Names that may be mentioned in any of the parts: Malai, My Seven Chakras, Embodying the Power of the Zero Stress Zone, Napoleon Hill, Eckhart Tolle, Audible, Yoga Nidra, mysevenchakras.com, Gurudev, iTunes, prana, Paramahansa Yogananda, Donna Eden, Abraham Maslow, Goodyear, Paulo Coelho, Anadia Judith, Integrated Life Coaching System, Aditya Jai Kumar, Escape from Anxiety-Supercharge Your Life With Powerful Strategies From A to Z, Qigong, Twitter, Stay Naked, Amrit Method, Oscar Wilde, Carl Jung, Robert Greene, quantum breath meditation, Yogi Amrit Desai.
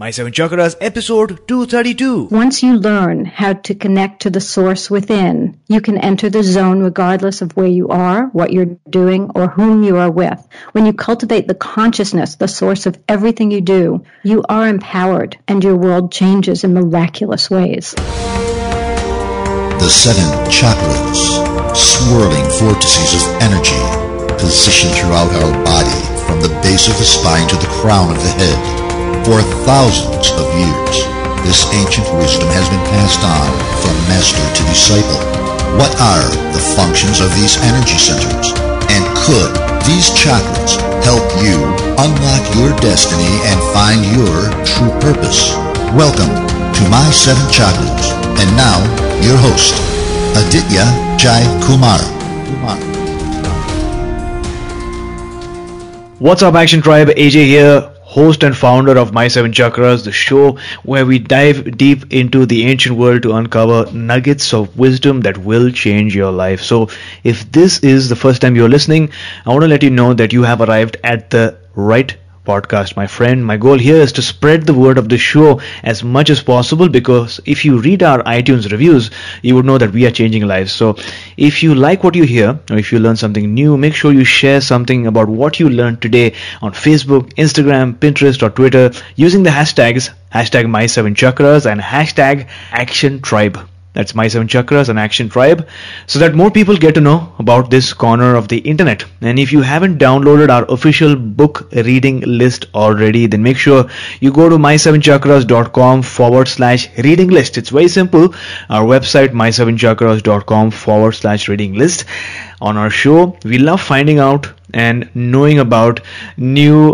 My Seven Chakras, episode 232. Once you learn how to connect to the source within, you can enter the zone regardless of where you are, what you're doing, or whom you are with. When you cultivate the consciousness, the source of everything you do, you are empowered and your world changes in miraculous ways. The seven chakras, swirling vortices of energy, positioned throughout our body from the base of the spine to the crown of the head. For thousands of years, this ancient wisdom has been passed on from master to disciple. What are the functions of these energy centers? And could these chakras help you unlock your destiny and find your true purpose? Welcome to My Seven Chakras. And now, your host, Aditya Jai Kumar. What's up, Action Tribe? AJ here, host and founder of My Seven Chakras, the show where we dive deep into the ancient world to uncover nuggets of wisdom that will change your life. So if this is the first time you're listening, I want to let you know that you have arrived at the right podcast, my friend. My goal here is to spread the word of the show as much as possible, because if you read our iTunes reviews, you would know that we are changing lives. So if you like what you hear, or if you learn something new, make sure you share something about what you learned today on Facebook, Instagram, Pinterest, or Twitter using the hashtags #My7Chakras and #ActionTribe. That's My Seven Chakras and Action Tribe, so that more people get to know about this corner of the internet. And if you haven't downloaded our official book reading list already, then make sure you go to mysevenchakras.com/reading list. It's very simple. Our website, mysevenchakras.com/reading list. On our show, we love finding out and knowing about new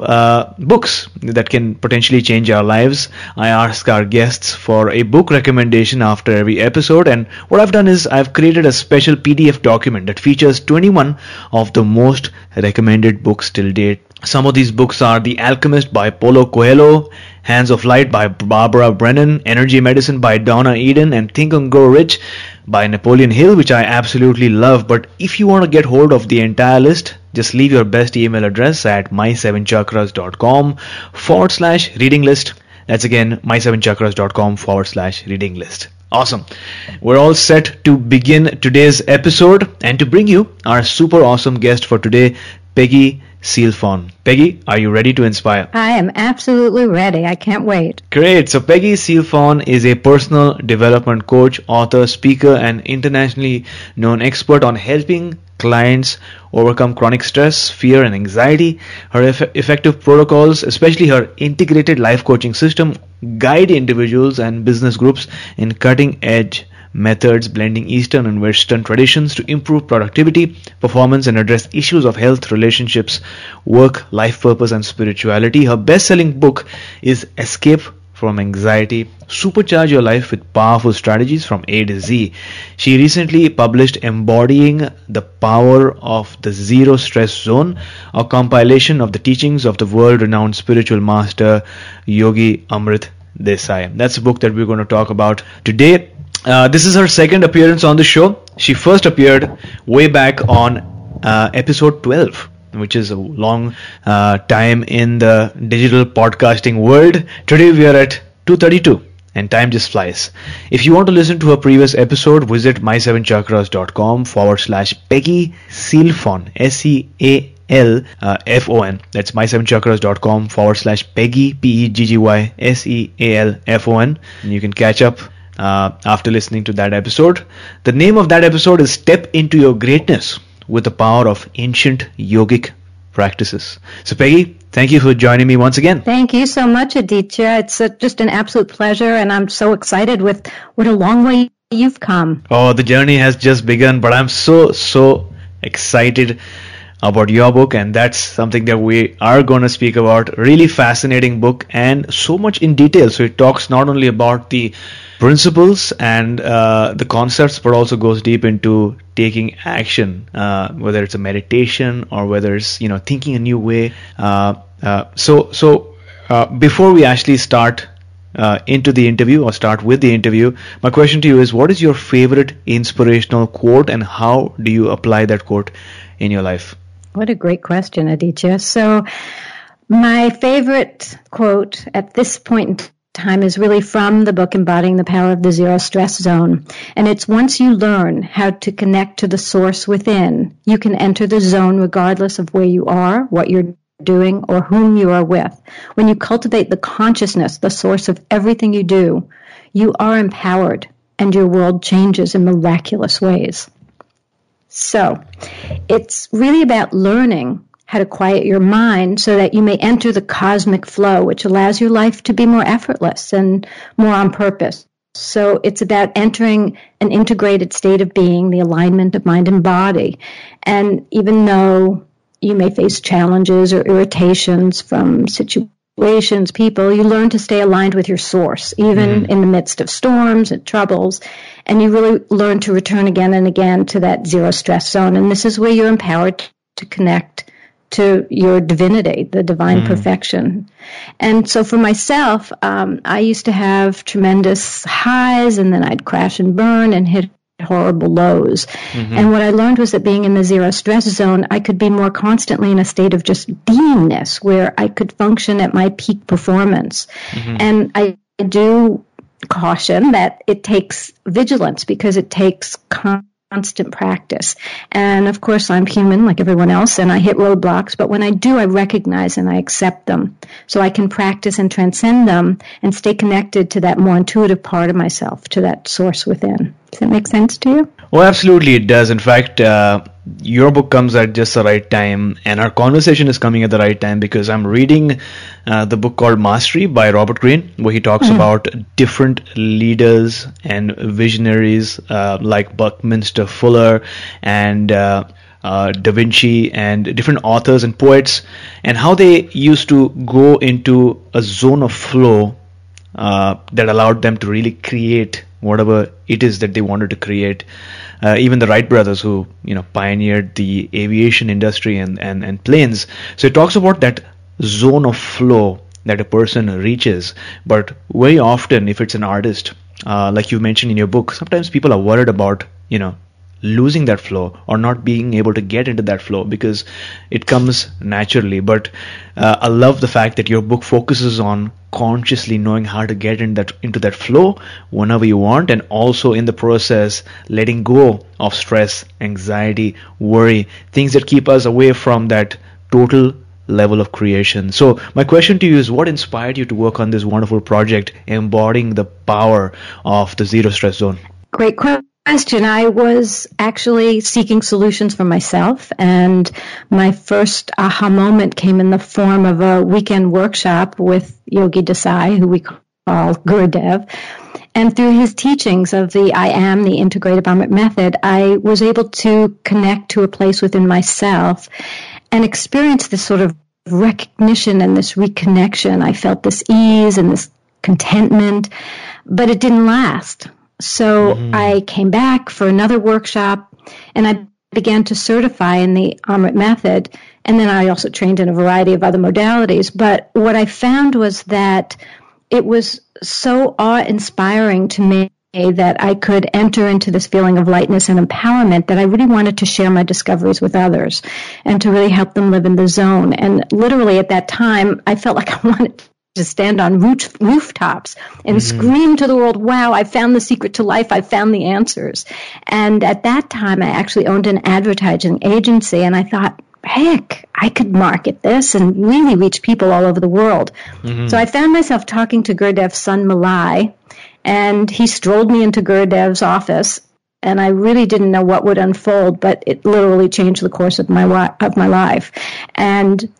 books that can potentially change our lives. I ask our guests for a book recommendation after every episode, and what I've done is I've created a special PDF document that features 21 of the most recommended books till date. Some of these books are The Alchemist by Paulo Coelho, Hands of Light by Barbara Brennan, Energy Medicine by Donna Eden, and Think and Grow Rich by Napoleon Hill, which I absolutely love. But if you want to get hold of the entire list, just leave your best email address at mysevenchakras.com/reading list. That's again, mysevenchakras.com/reading list. Awesome. We're all set to begin today's episode and to bring you our super awesome guest for today, Peggy Sealfon. Peggy, are you ready to inspire? I am absolutely ready. I can't wait. Great. So Peggy Sealfon is a personal development coach, author, speaker, and internationally known expert on helping clients overcome chronic stress, fear, and anxiety. Her effective protocols, especially her integrated life coaching system, guide individuals and business groups in cutting-edge methods blending Eastern and Western traditions to improve productivity, performance, and address issues of health, relationships, work, life purpose, and spirituality. Her best-selling book is Escape from Anxiety, Supercharge Your Life with Powerful Strategies from A to Z. She recently published Embodying the Power of the Zero Stress Zone, a compilation of the teachings of the world-renowned spiritual master Yogi Amrit Desai. That's a book that we're going to talk about today. This is her second appearance on the show. She first appeared way back on episode 12, which is a long time in the digital podcasting world. Today we are at 232, and time just flies. If you want to listen to her previous episode, visit mysevenchakras.com/Peggy Sealfon, S-E-A-L-F-O-N. That's mysevenchakras.com /Peggy, P-E-G-G-Y, S-E-A-L-F-O-N. And you can catch up after listening to that episode. The name of that episode is Step Into Your Greatness with the Power of Ancient Yogic Practices. So Peggy, thank you for joining me once again. Thank you so much, Aditya. It's just an absolute pleasure, and I'm so excited with what a long way you've come. Oh, the journey has just begun, but I'm so excited about your book, and that's something that we are going to speak about. Really fascinating book, and so much in detail. So it talks not only about the principles and the concepts, but also goes deep into taking action, whether it's a meditation or whether it's, you know, thinking a new way. So before we actually start into the interview, or start with the interview, my question to you is, what is your favorite inspirational quote, and how do you apply that quote in your life? What a great question, Aditya. So my favorite quote at this point in time is really from the book Embodying the Power of the Zero Stress Zone. And it's once you learn how to connect to the source within, you can enter the zone regardless of where you are, what you're doing, or whom you are with. When you cultivate the consciousness, the source of everything you do, you are empowered and your world changes in miraculous ways. So it's really about learning how to quiet your mind so that you may enter the cosmic flow, which allows your life to be more effortless and more on purpose. So it's about entering an integrated state of being, the alignment of mind and body. And even though you may face challenges or irritations from situations, people, you learn to stay aligned with your source, even in the midst of storms and troubles. And you really learn to return again and again to that zero stress zone. And this is where you're empowered to connect to your divinity, the divine perfection. And so for myself, I used to have tremendous highs, and then I'd crash and burn and hit horrible lows. And what I learned was that being in the zero stress zone, I could be more constantly in a state of just beingness, where I could function at my peak performance. And I do caution that it takes vigilance, because it takes constant practice. And of course, I'm human like everyone else, and I hit roadblocks, but when I do, I recognize and I accept them, so I can practice and transcend them and stay connected to that more intuitive part of myself, to that source within. Does that make sense to you? Well, absolutely it does. In fact, your book comes at just the right time, and our conversation is coming at the right time, because I'm reading the book called Mastery by Robert Greene, where he talks about different leaders and visionaries like Buckminster Fuller and Da Vinci and different authors and poets, and how they used to go into a zone of flow that allowed them to really create whatever it is that they wanted to create. Even the Wright brothers, who pioneered the aviation industry and planes. So it talks about that zone of flow that a person reaches. But very often, if it's an artist, like you mentioned in your book, sometimes people are worried about losing that flow or not being able to get into that flow, because it comes naturally. But I love the fact that your book focuses on consciously knowing how to get into that flow whenever you want, and also in the process letting go of stress, anxiety, worry, things that keep us away from that total level of creation. So my question to you is, what inspired you to work on this wonderful project, Embodying the Power of the Zero Stress Zone? Great question. I was actually seeking solutions for myself, and my first aha moment came in the form of a weekend workshop with Yogi Desai, who we call Gurudev. And through his teachings of the I Am, the Integrative Amrit Method, I was able to connect to a place within myself and experience this sort of recognition and this reconnection. I felt this ease and this contentment, but it didn't last. So I came back for another workshop, and I began to certify in the Amrit Method, and then I also trained in a variety of other modalities. But what I found was that it was so awe-inspiring to me that I could enter into this feeling of lightness and empowerment that I really wanted to share my discoveries with others and to really help them live in the zone. And literally at that time, I felt like I wanted to stand on rooftops and scream to the world, wow, I found the secret to life, I found the answers. And at that time, I actually owned an advertising agency, and I thought, heck, I could market this and really reach people all over the world. So I found myself talking to Gurudev's son, Malai, and he strolled me into Gurudev's office, and I really didn't know what would unfold, but it literally changed the course of my life. And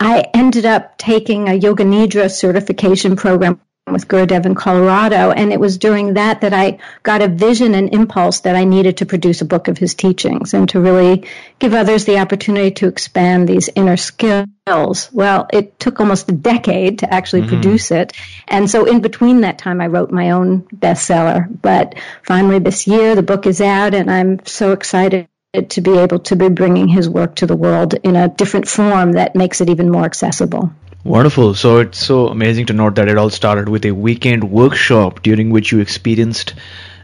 I ended up taking a Yoga Nidra certification program with Gurudev in Colorado, and it was during that I got a vision and impulse that I needed to produce a book of his teachings and to really give others the opportunity to expand these inner skills. Well, it took almost a decade to actually produce it, and so in between that time I wrote my own bestseller. But finally this year the book is out, and I'm so excited to be able to be bringing his work to the world in a different form that makes it even more accessible. Wonderful. So it's so amazing to note that it all started with a weekend workshop, during which you experienced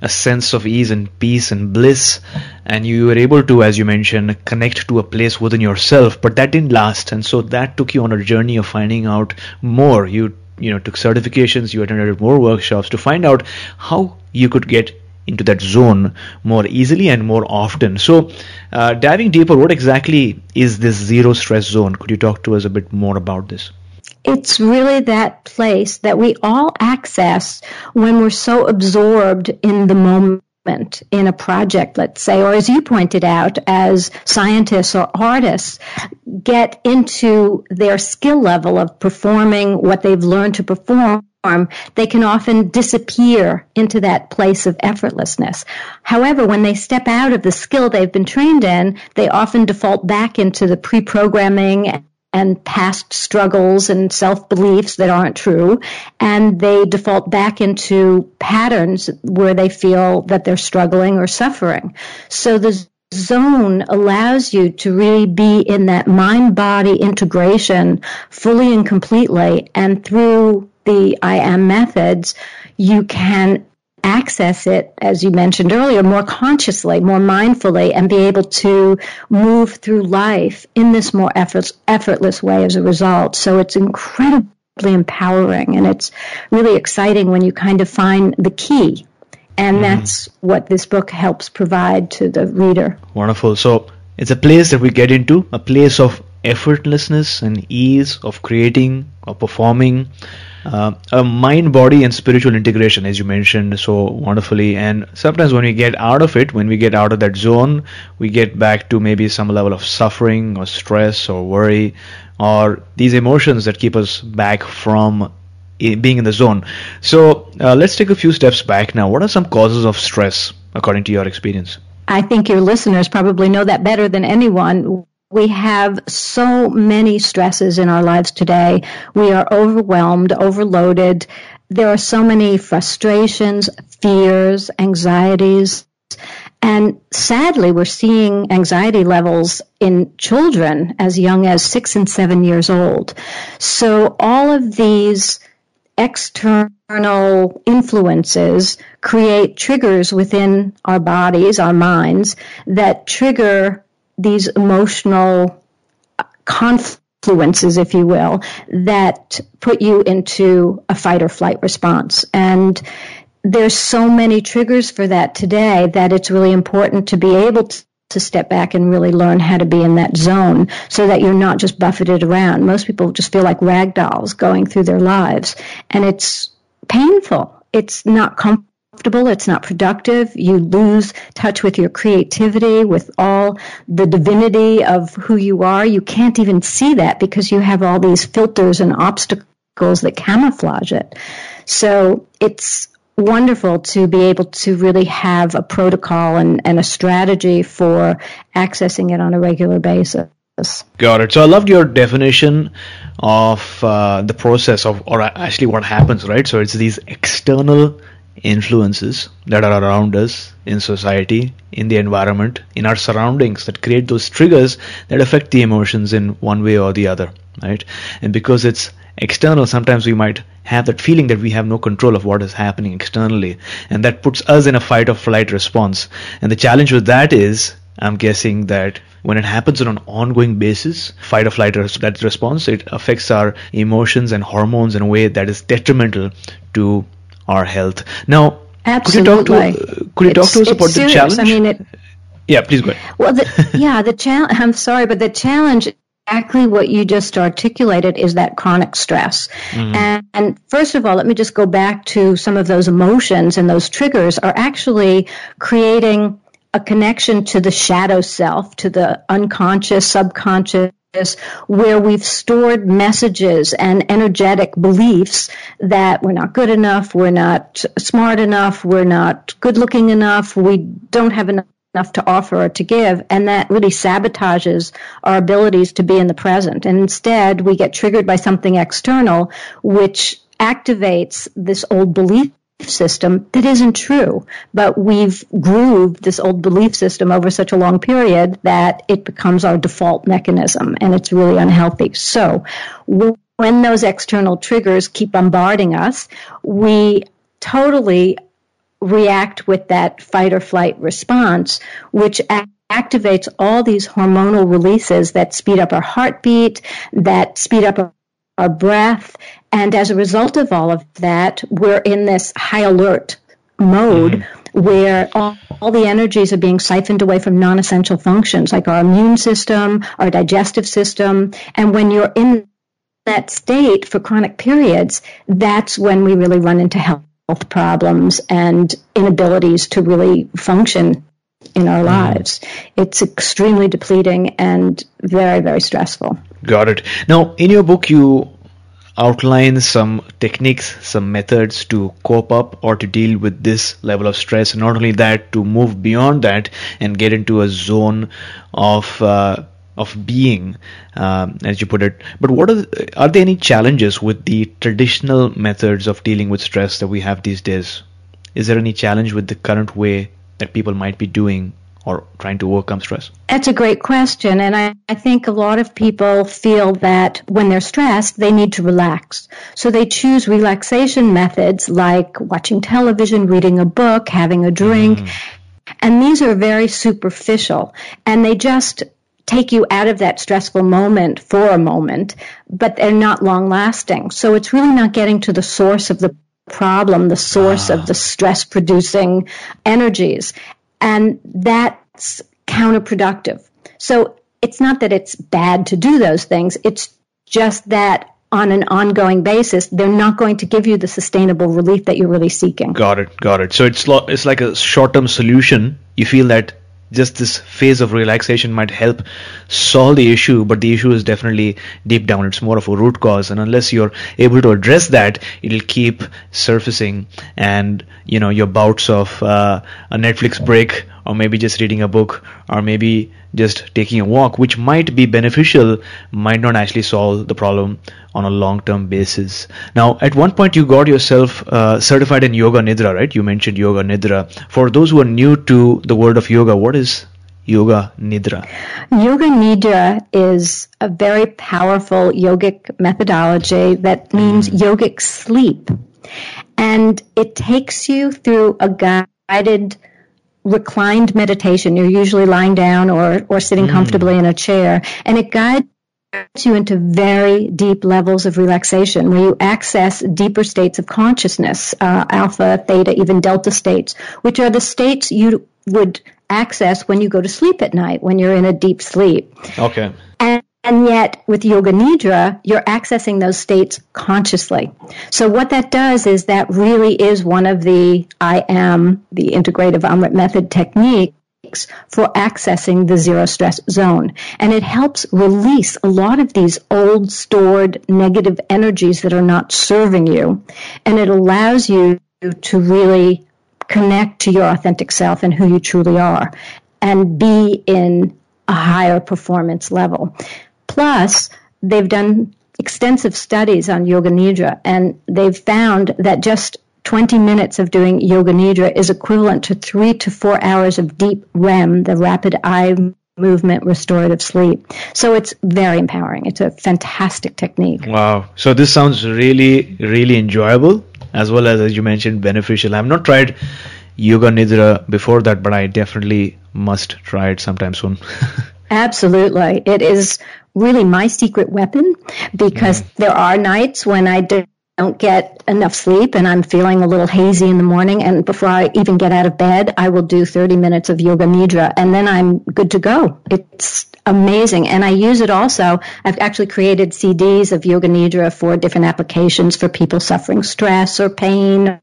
a sense of ease and peace and bliss, and you were able to, as you mentioned, connect to a place within yourself. But that didn't last, and so that took you on a journey of finding out more. You took certifications, you attended more workshops to find out how you could get into that zone more easily and more often. So diving deeper, what exactly is this zero stress zone? Could you talk to us a bit more about this? It's really that place that we all access when we're so absorbed in the moment, in a project, let's say, or as you pointed out, as scientists or artists get into their skill level of performing what they've learned to perform, they can often disappear into that place of effortlessness. However, when they step out of the skill they've been trained in, they often default back into the pre-programming and past struggles and self-beliefs that aren't true, and they default back into patterns where they feel that they're struggling or suffering. So the zone allows you to really be in that mind-body integration fully and completely, and through the I Am methods, you can access it, as you mentioned earlier, more consciously, more mindfully, and be able to move through life in this more effortless way as a result. So it's incredibly empowering, and it's really exciting when you kind of find the key. And that's what this book helps provide to the reader. Wonderful. So it's a place that we get into, a place of effortlessness and ease of creating or performing, a mind, body and spiritual integration, as you mentioned so wonderfully. And sometimes when we get out of it, when we get out of that zone, we get back to maybe some level of suffering or stress or worry or these emotions that keep us back from being in the zone. So let's take a few steps back now. What are some causes of stress according to your experience? I think your listeners probably know that better than anyone. We have so many stresses in our lives today. We are overwhelmed, overloaded. There are so many frustrations, fears, anxieties. And sadly, we're seeing anxiety levels in children as young as 6 and 7 years old. So all of these external influences create triggers within our bodies, our minds, that trigger these emotional confluences, if you will, that put you into a fight or flight response. And there's so many triggers for that today that it's really important to be able to step back and really learn how to be in that zone so that you're not just buffeted around. Most people just feel like rag dolls going through their lives, and it's painful. It's not comfortable. It's not productive. You lose touch with your creativity, with all the divinity of who you are. You can't even see that because you have all these filters and obstacles that camouflage it. So it's wonderful to be able to really have a protocol and a strategy for accessing it on a regular basis. Got it. So I loved your definition of the process of, or actually what happens, right? So it's these external influences that are around us in society, in the environment, in our surroundings that create those triggers that affect the emotions in one way or the other, right? And because it's external, sometimes we might have that feeling that we have no control of what is happening externally, and that puts us in a fight or flight response. And the challenge with that is, I'm guessing that when it happens on an ongoing basis, fight or flight response, it affects our emotions and hormones in a way that is detrimental to our health. Now, absolutely. Could you talk to us about the challenge? I mean, yeah, please go ahead. Well, the challenge. I'm sorry, but the challenge, exactly what you just articulated, is that chronic stress. Mm-hmm. And first of all, let me just go back to some of those emotions, and those triggers are actually creating a connection to the shadow self, to the unconscious, subconscious, where we've stored messages and energetic beliefs that we're not good enough, we're not smart enough, we're not good looking enough, we don't have enough to offer or to give, and that really sabotages our abilities to be in the present. And instead, we get triggered by something external, which activates this old belief system that isn't true, but we've grooved this old belief system over such a long period that it becomes our default mechanism, and it's really unhealthy. So when those external triggers keep bombarding us, we totally react with that fight or flight response, which activates all these hormonal releases that speed up our heartbeat, that speed up our breath. And as a result of all of that, we're in this high alert mode where all the energies are being siphoned away from non-essential functions like our immune system, our digestive system. And when you're in that state for chronic periods, that's when we really run into health problems and inabilities to really function in our lives. It's extremely depleting and very, very stressful. Got it. Now, in your book, you outline some techniques, some methods to cope up or to deal with this level of stress. Not only that, to move beyond that and get into a zone of being, as you put it. But what are there any challenges with the traditional methods of dealing with stress that we have these days? Is there any challenge with the current way that people might be doing or trying to overcome stress? That's a great question. And I think a lot of people feel that when they're stressed, they need to relax. So they choose relaxation methods like watching television, reading a book, having a drink. And these are very superficial. And they just take you out of that stressful moment for a moment, but they're not long-lasting. So it's really not getting to the source of the problem, the source of the stress-producing energies. And that's counterproductive. So it's not that it's bad to do those things. It's just that on an ongoing basis, they're not going to give you the sustainable relief that you're really seeking. Got it. So it's like a short-term solution. You feel that just this phase of relaxation might help solve the issue, but the issue is definitely deep down. It's more of a root cause, and unless you're able to address that, it'll keep surfacing. And you know, your bouts of a Netflix break, or maybe just reading a book, or maybe just taking a walk, which might be beneficial, might not actually solve the problem on a long-term basis. Now, at one point, you got yourself certified in Yoga Nidra, right? You mentioned Yoga Nidra. For those who are new to the world of yoga, what is Yoga Nidra? Yoga Nidra is a very powerful yogic methodology that means yogic sleep. And it takes you through a guided reclined meditation. You're usually lying down or sitting comfortably in a chair, and it guides you into very deep levels of relaxation where you access deeper states of consciousness, alpha, theta, even delta states, which are the states you would access when you go to sleep at night, when you're in a deep sleep. Okay. And yet, with Yoga Nidra, you're accessing those states consciously. So what that does is that really is one of the I Am, the Integrative Amrit Method techniques for accessing the zero stress zone. And it helps release a lot of these old stored negative energies that are not serving you. And it allows you to really connect to your authentic self and who you truly are and be in a higher performance level. Plus, they've done extensive studies on Yoga Nidra, and they've found that just 20 minutes of doing Yoga Nidra is equivalent to 3 to 4 hours of deep REM, the rapid eye movement restorative sleep. So it's very empowering. It's a fantastic technique. Wow. So this sounds really, really enjoyable, as well as you mentioned, beneficial. I've not tried Yoga Nidra before that, but I definitely must try it sometime soon. Absolutely. It is really my secret weapon, because there are nights when I don't get enough sleep and I'm feeling a little hazy in the morning, and before I even get out of bed, I will do 30 minutes of Yoga Nidra, and then I'm good to go. It's amazing. And I use it also. I've actually created CDs of Yoga Nidra for different applications for people suffering stress or pain,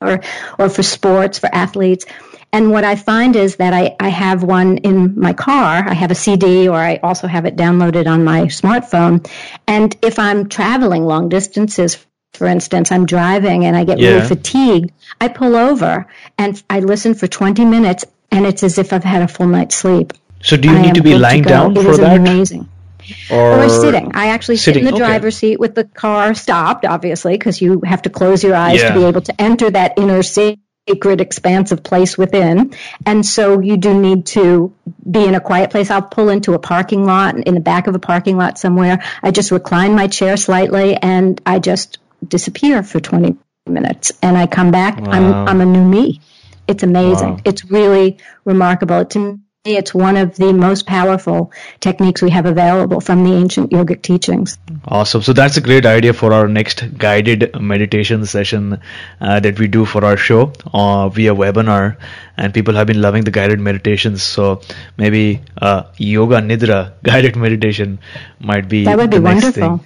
or for sports, for athletes. And what I find is that I have one in my car. I have a CD, or I also have it downloaded on my smartphone. And if I'm traveling long distances, for instance, I'm driving and I get really fatigued, I pull over and I listen for 20 minutes, and it's as if I've had a full night's sleep. So do you need to be lying down for that? It is amazing. Or sitting. I actually sit in the driver's seat with the car stopped, obviously, because you have to close your eyes to be able to enter that inner sacred expanse of place within. And so you do need to be in a quiet place. I'll pull into a parking lot, in the back of a parking lot somewhere. I just recline my chair slightly, and I just disappear for 20 minutes. And I come back. Wow. I'm a new me. It's amazing. Wow. It's really remarkable. To it's one of the most powerful techniques we have available from the ancient yogic teachings. Awesome. So that's a great idea for our next guided meditation session that we do for our show via webinar. And people have been loving the guided meditations. So maybe Yoga Nidra guided meditation might be the next thing.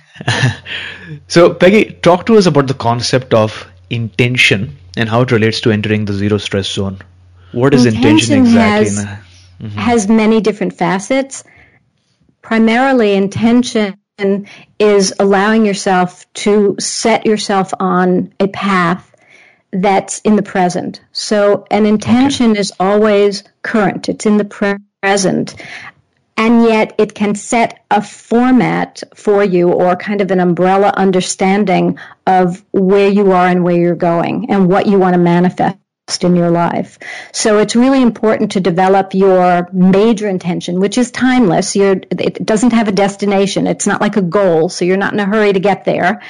So Peggy, talk to us about the concept of intention and how it relates to entering the zero stress zone. What is intention exactly? Has many different facets. Primarily, intention is allowing yourself to set yourself on a path that's in the present. So an intention is always current. It's in the present. And yet it can set a format for you, or kind of an umbrella understanding of where you are and where you're going and what you want to manifest in your life. So it's really important to develop your major intention, which is timeless. It doesn't have a destination. It's not like a goal, so you're not in a hurry to get there.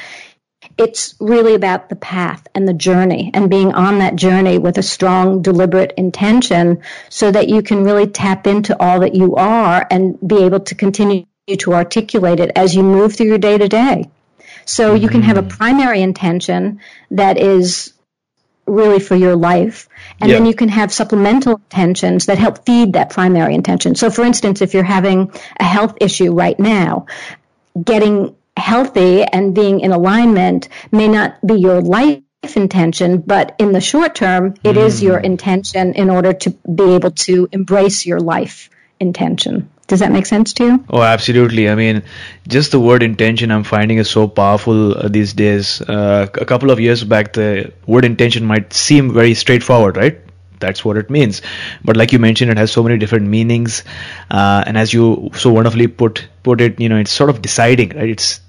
It's really about the path and the journey, and being on that journey with a strong, deliberate intention so that you can really tap into all that you are and be able to continue to articulate it as you move through your day-to-day. So you can have a primary intention that is really for your life, and then you can have supplemental intentions that help feed that primary intention. So for instance, if you're having a health issue right now, getting healthy and being in alignment may not be your life intention, but in the short term, it is your intention in order to be able to embrace your life intention. Does that make sense to you? Oh, absolutely. I mean, just the word intention I'm finding is so powerful these days. A couple of years back, the word intention might seem very straightforward, right? That's what it means. But like you mentioned, it has so many different meanings. And as you so wonderfully put it, it's sort of deciding, right?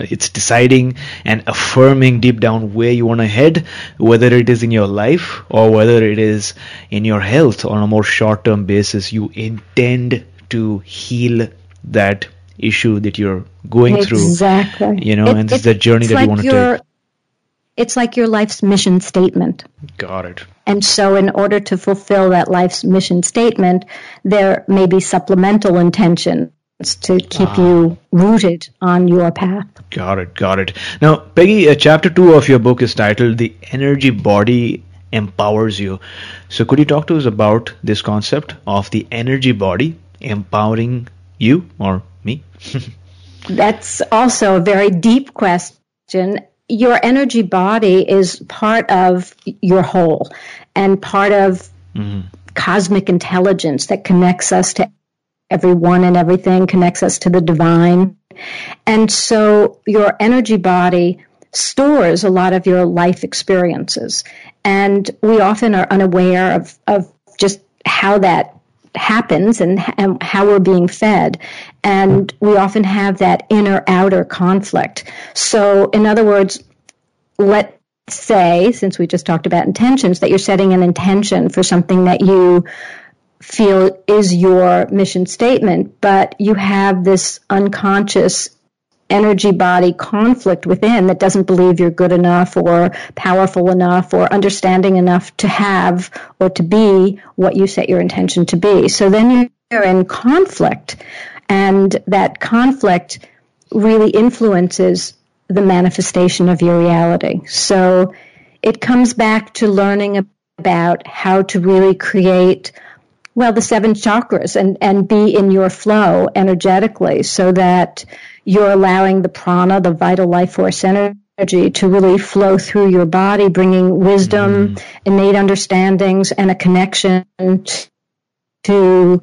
It's deciding and affirming deep down where you want to head, whether it is in your life or whether it is in your health on a more short-term basis. You intend to heal that issue that you're going through. Exactly. And it's the journey that you want to take. It's like your life's mission statement. Got it. And so in order to fulfill that life's mission statement, there may be supplemental intentions to keep you rooted on your path. Got it. Now, Peggy, chapter 2 of your book is titled The Energy Body Empowers You. So could you talk to us about this concept of the energy body empowering you or me? That's also a very deep question. Your energy body is part of your whole and part of cosmic intelligence that connects us to everyone and everything, connects us to the divine. And so your energy body stores a lot of your life experiences. And we often are unaware of just how that happens and how we're being fed, and we often have that inner outer conflict. So in other words, let's say, since we just talked about intentions, that you're setting an intention for something that you feel is your mission statement, but you have this unconscious energy body conflict within that doesn't believe you're good enough or powerful enough or understanding enough to have or to be what you set your intention to be. So then you're in conflict, and that conflict really influences the manifestation of your reality. So it comes back to learning about how to really create, the seven chakras and be in your flow energetically so that you're allowing the prana, the vital life force energy, to really flow through your body, bringing wisdom, innate understandings, and a connection to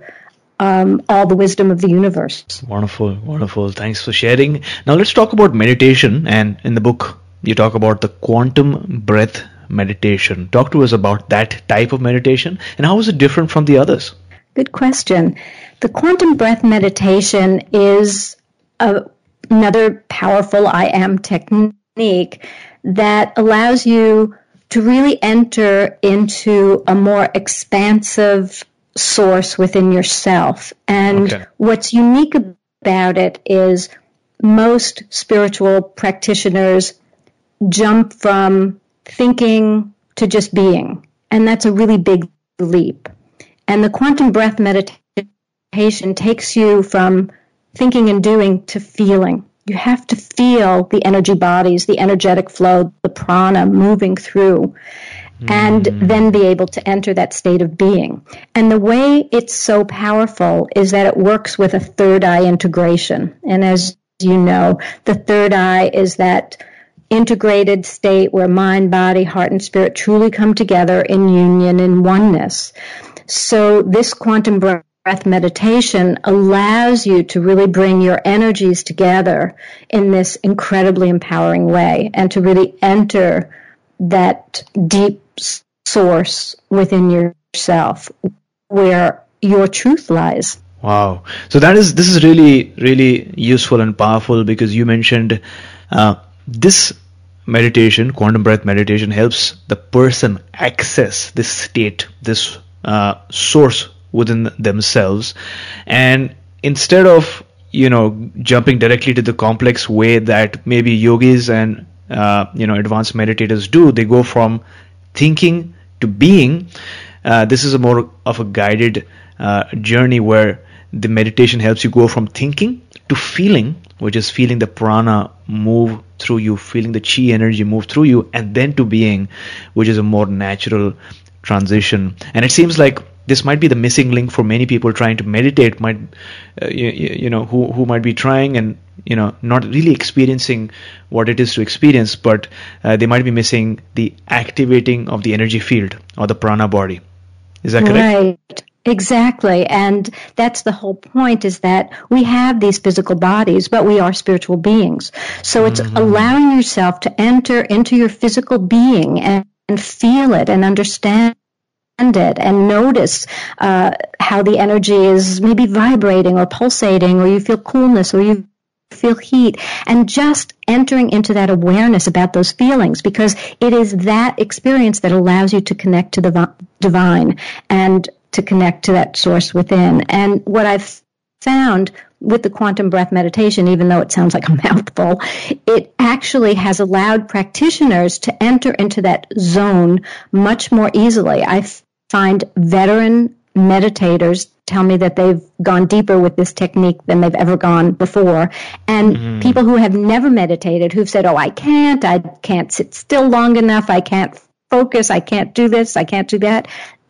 all the wisdom of the universe. Wonderful. Thanks for sharing. Now let's talk about meditation. And in the book, you talk about the quantum breath meditation. Talk to us about that type of meditation, and how is it different from the others? Good question. The quantum breath meditation is another powerful I Am technique that allows you to really enter into a more expansive source within yourself. And what's unique about it is most spiritual practitioners jump from thinking to just being, and that's a really big leap. And the quantum breath meditation meditation takes you from thinking and doing to feeling. You have to feel the energy bodies, the energetic flow, the prana moving through, and then be able to enter that state of being. And the way it's so powerful is that it works with a third eye integration. And as you know, the third eye is that integrated state where mind, body, heart, and spirit truly come together in union, in oneness. So this quantum breath meditation allows you to really bring your energies together in this incredibly empowering way and to really enter that deep source within yourself where your truth lies. Wow. So this is really, really useful and powerful, because you mentioned this meditation, quantum breath meditation, helps the person access this state, this source within themselves. And instead of, jumping directly to the complex way that maybe yogis and, advanced meditators do, they go from thinking to being. This is more of a guided journey where the meditation helps you go from thinking to feeling, which is feeling the prana move through you, feeling the chi energy move through you, and then to being, which is a more natural transition. And it seems like this might be the missing link for many people trying to meditate, who might be trying and not really experiencing what it is to experience, but they might be missing the activating of the energy field or the prana body. Is that correct? Right. Exactly. And that's the whole point, is that we have these physical bodies, but we are spiritual beings. So it's allowing yourself to enter into your physical being and feel it and understand it and notice how the energy is maybe vibrating or pulsating, or you feel coolness, or you feel heat, and just entering into that awareness about those feelings, because it is that experience that allows you to connect to the divine and to connect to that source within. And what I've found with the quantum breath meditation, even though it sounds like a mouthful, it actually has allowed practitioners to enter into that zone much more easily. I find veteran meditators tell me that they've gone deeper with this technique than they've ever gone before. And people who have never meditated, who've said, I can't sit still long enough, I can't focus, I can't do this, I can't do that,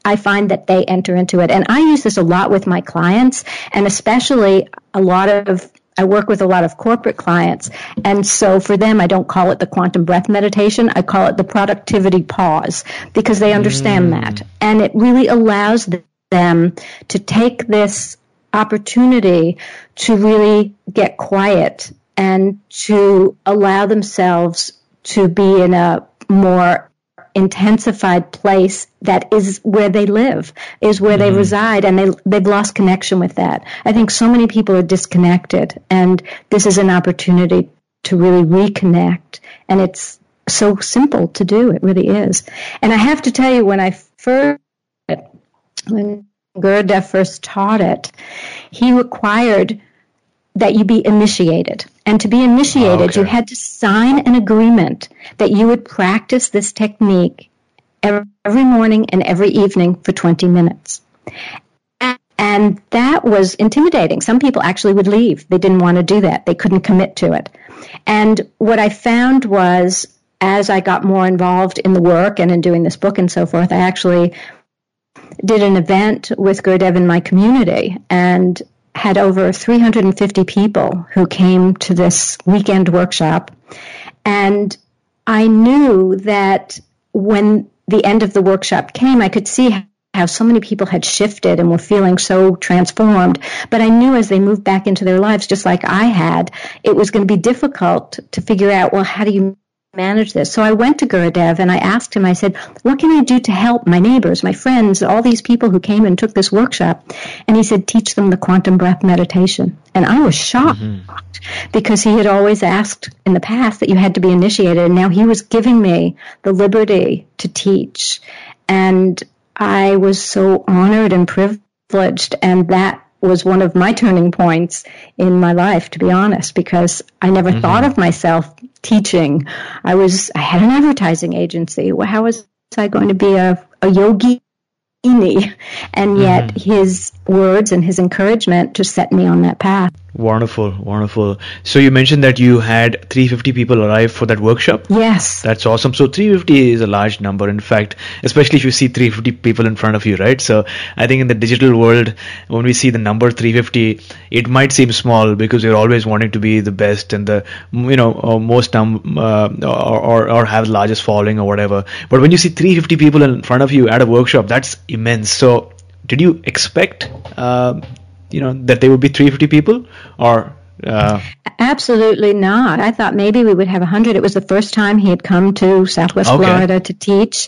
I find that they enter into it. And I use this a lot with my clients, and especially I work with a lot of corporate clients. And so for them, I don't call it the quantum breath meditation. I call it the productivity pause, because they understand that. And it really allows them to take this opportunity to really get quiet and to allow themselves to be in a more intensified place that is where they live, is where they reside, and they've lost connection with that. I think so many people are disconnected, and this is an opportunity to really reconnect, and it's so simple to do. It really is. And I have to tell you, when Gurudev first taught it, he required that you be initiated. And to be initiated, you had to sign an agreement that you would practice this technique every morning and every evening for 20 minutes. And that was intimidating. Some people actually would leave. They didn't want to do that. They couldn't commit to it. And what I found was, as I got more involved in the work and in doing this book and so forth, I actually did an event with Gurudev in my community, and had over 350 people who came to this weekend workshop. And I knew that when the end of the workshop came, I could see how so many people had shifted and were feeling so transformed. But I knew as they moved back into their lives, just like I had, it was going to be difficult to figure out, how do you manage this? So I went to Gurudev and I asked him, I said, what can I do to help my neighbors, my friends, all these people who came and took this workshop? And he said, teach them the quantum breath meditation. And I was shocked, because he had always asked in the past that you had to be initiated, and now he was giving me the liberty to teach. And I was so honored and privileged, and that was one of my turning points in my life, to be honest, because I never thought of myself teaching. I had an advertising agency. How was I going to be a yogi eeny, and yet his words and his encouragement just set me on that path. Wonderful, wonderful. So you mentioned that you had 350 people arrive for that workshop? Yes. That's awesome. So 350 is a large number, in fact, especially if you see 350 people in front of you, right? So I think in the digital world, when we see the number 350, it might seem small because you're always wanting to be the best and the, you know, most or have the largest following or whatever. But when you see 350 people in front of you at a workshop, that's immense. So did you expect that there would be 350 people, or? Absolutely not. I thought maybe we would have 100. It was the first time he had come to Southwest Florida to teach.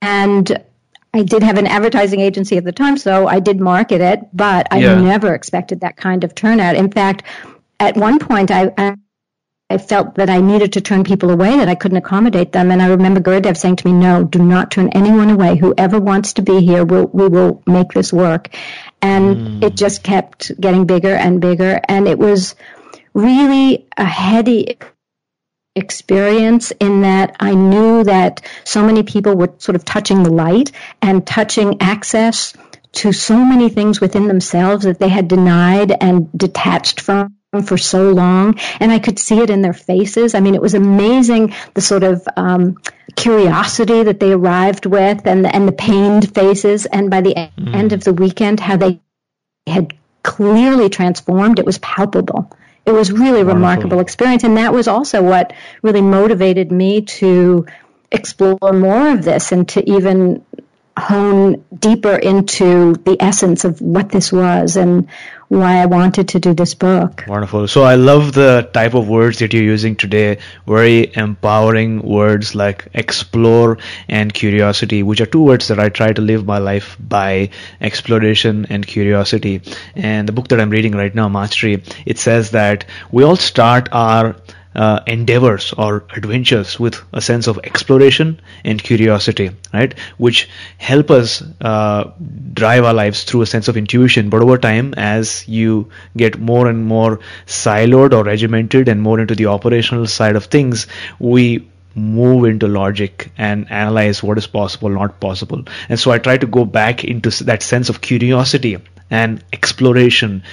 And I did have an advertising agency at the time, so I did market it, but I never expected that kind of turnout. In fact, at one point, I felt that I needed to turn people away, that I couldn't accommodate them. And I remember Gurudev saying to me, no, do not turn anyone away. Whoever wants to be here, we will make this work. And it just kept getting bigger and bigger. And it was really a heady experience in that I knew that so many people were sort of touching the light and touching access to so many things within themselves that they had denied and detached from for so long, and I could see it in their faces. I mean, it was amazing, the sort of curiosity that they arrived with, and the pained faces, and by the end of the weekend, how they had clearly transformed. It was palpable. It was really a remarkable experience, and that was also what really motivated me to explore more of this and to even hone deeper into the essence of what this was and why I wanted to do this book. Wonderful. So I love the type of words that you're using today, very empowering words like explore and curiosity, which are two words that I try to live my life by, exploration and curiosity. And the book that I'm reading right now, Mastery, it says that we all start our endeavors or adventures with a sense of exploration and curiosity, right? Which help us drive our lives through a sense of intuition. But over time, as you get more and more siloed or regimented and more into the operational side of things, we move into logic and analyze what is possible, not possible. And so I try to go back into that sense of curiosity and exploration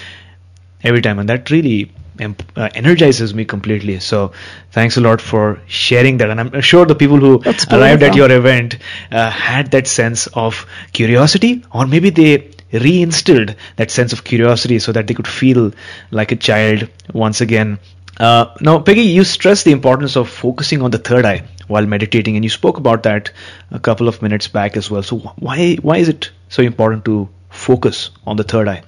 every time. And that really energizes me completely. So thanks a lot for sharing that, and I'm sure the people who arrived at your event had that sense of curiosity, or maybe they reinstilled that sense of curiosity so that they could feel like a child once again. Now, Peggy, you stressed the importance of focusing on the third eye while meditating, and you spoke about that a couple of minutes back as well. So why is it so important to focus on the third eye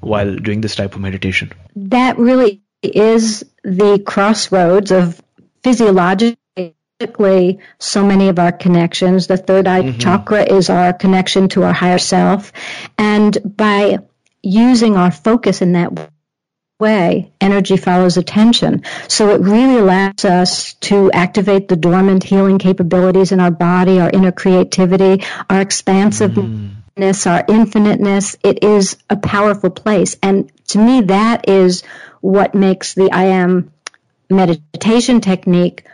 while doing this type of meditation? That really is the crossroads of physiologically so many of our connections. The third eye chakra is our connection to our higher self, and by using our focus in that way, energy follows attention. So it really allows us to activate the dormant healing capabilities in our body, our inner creativity, our expansiveness, our infiniteness. It is a powerful place. And to me, that is what makes the I Am meditation technique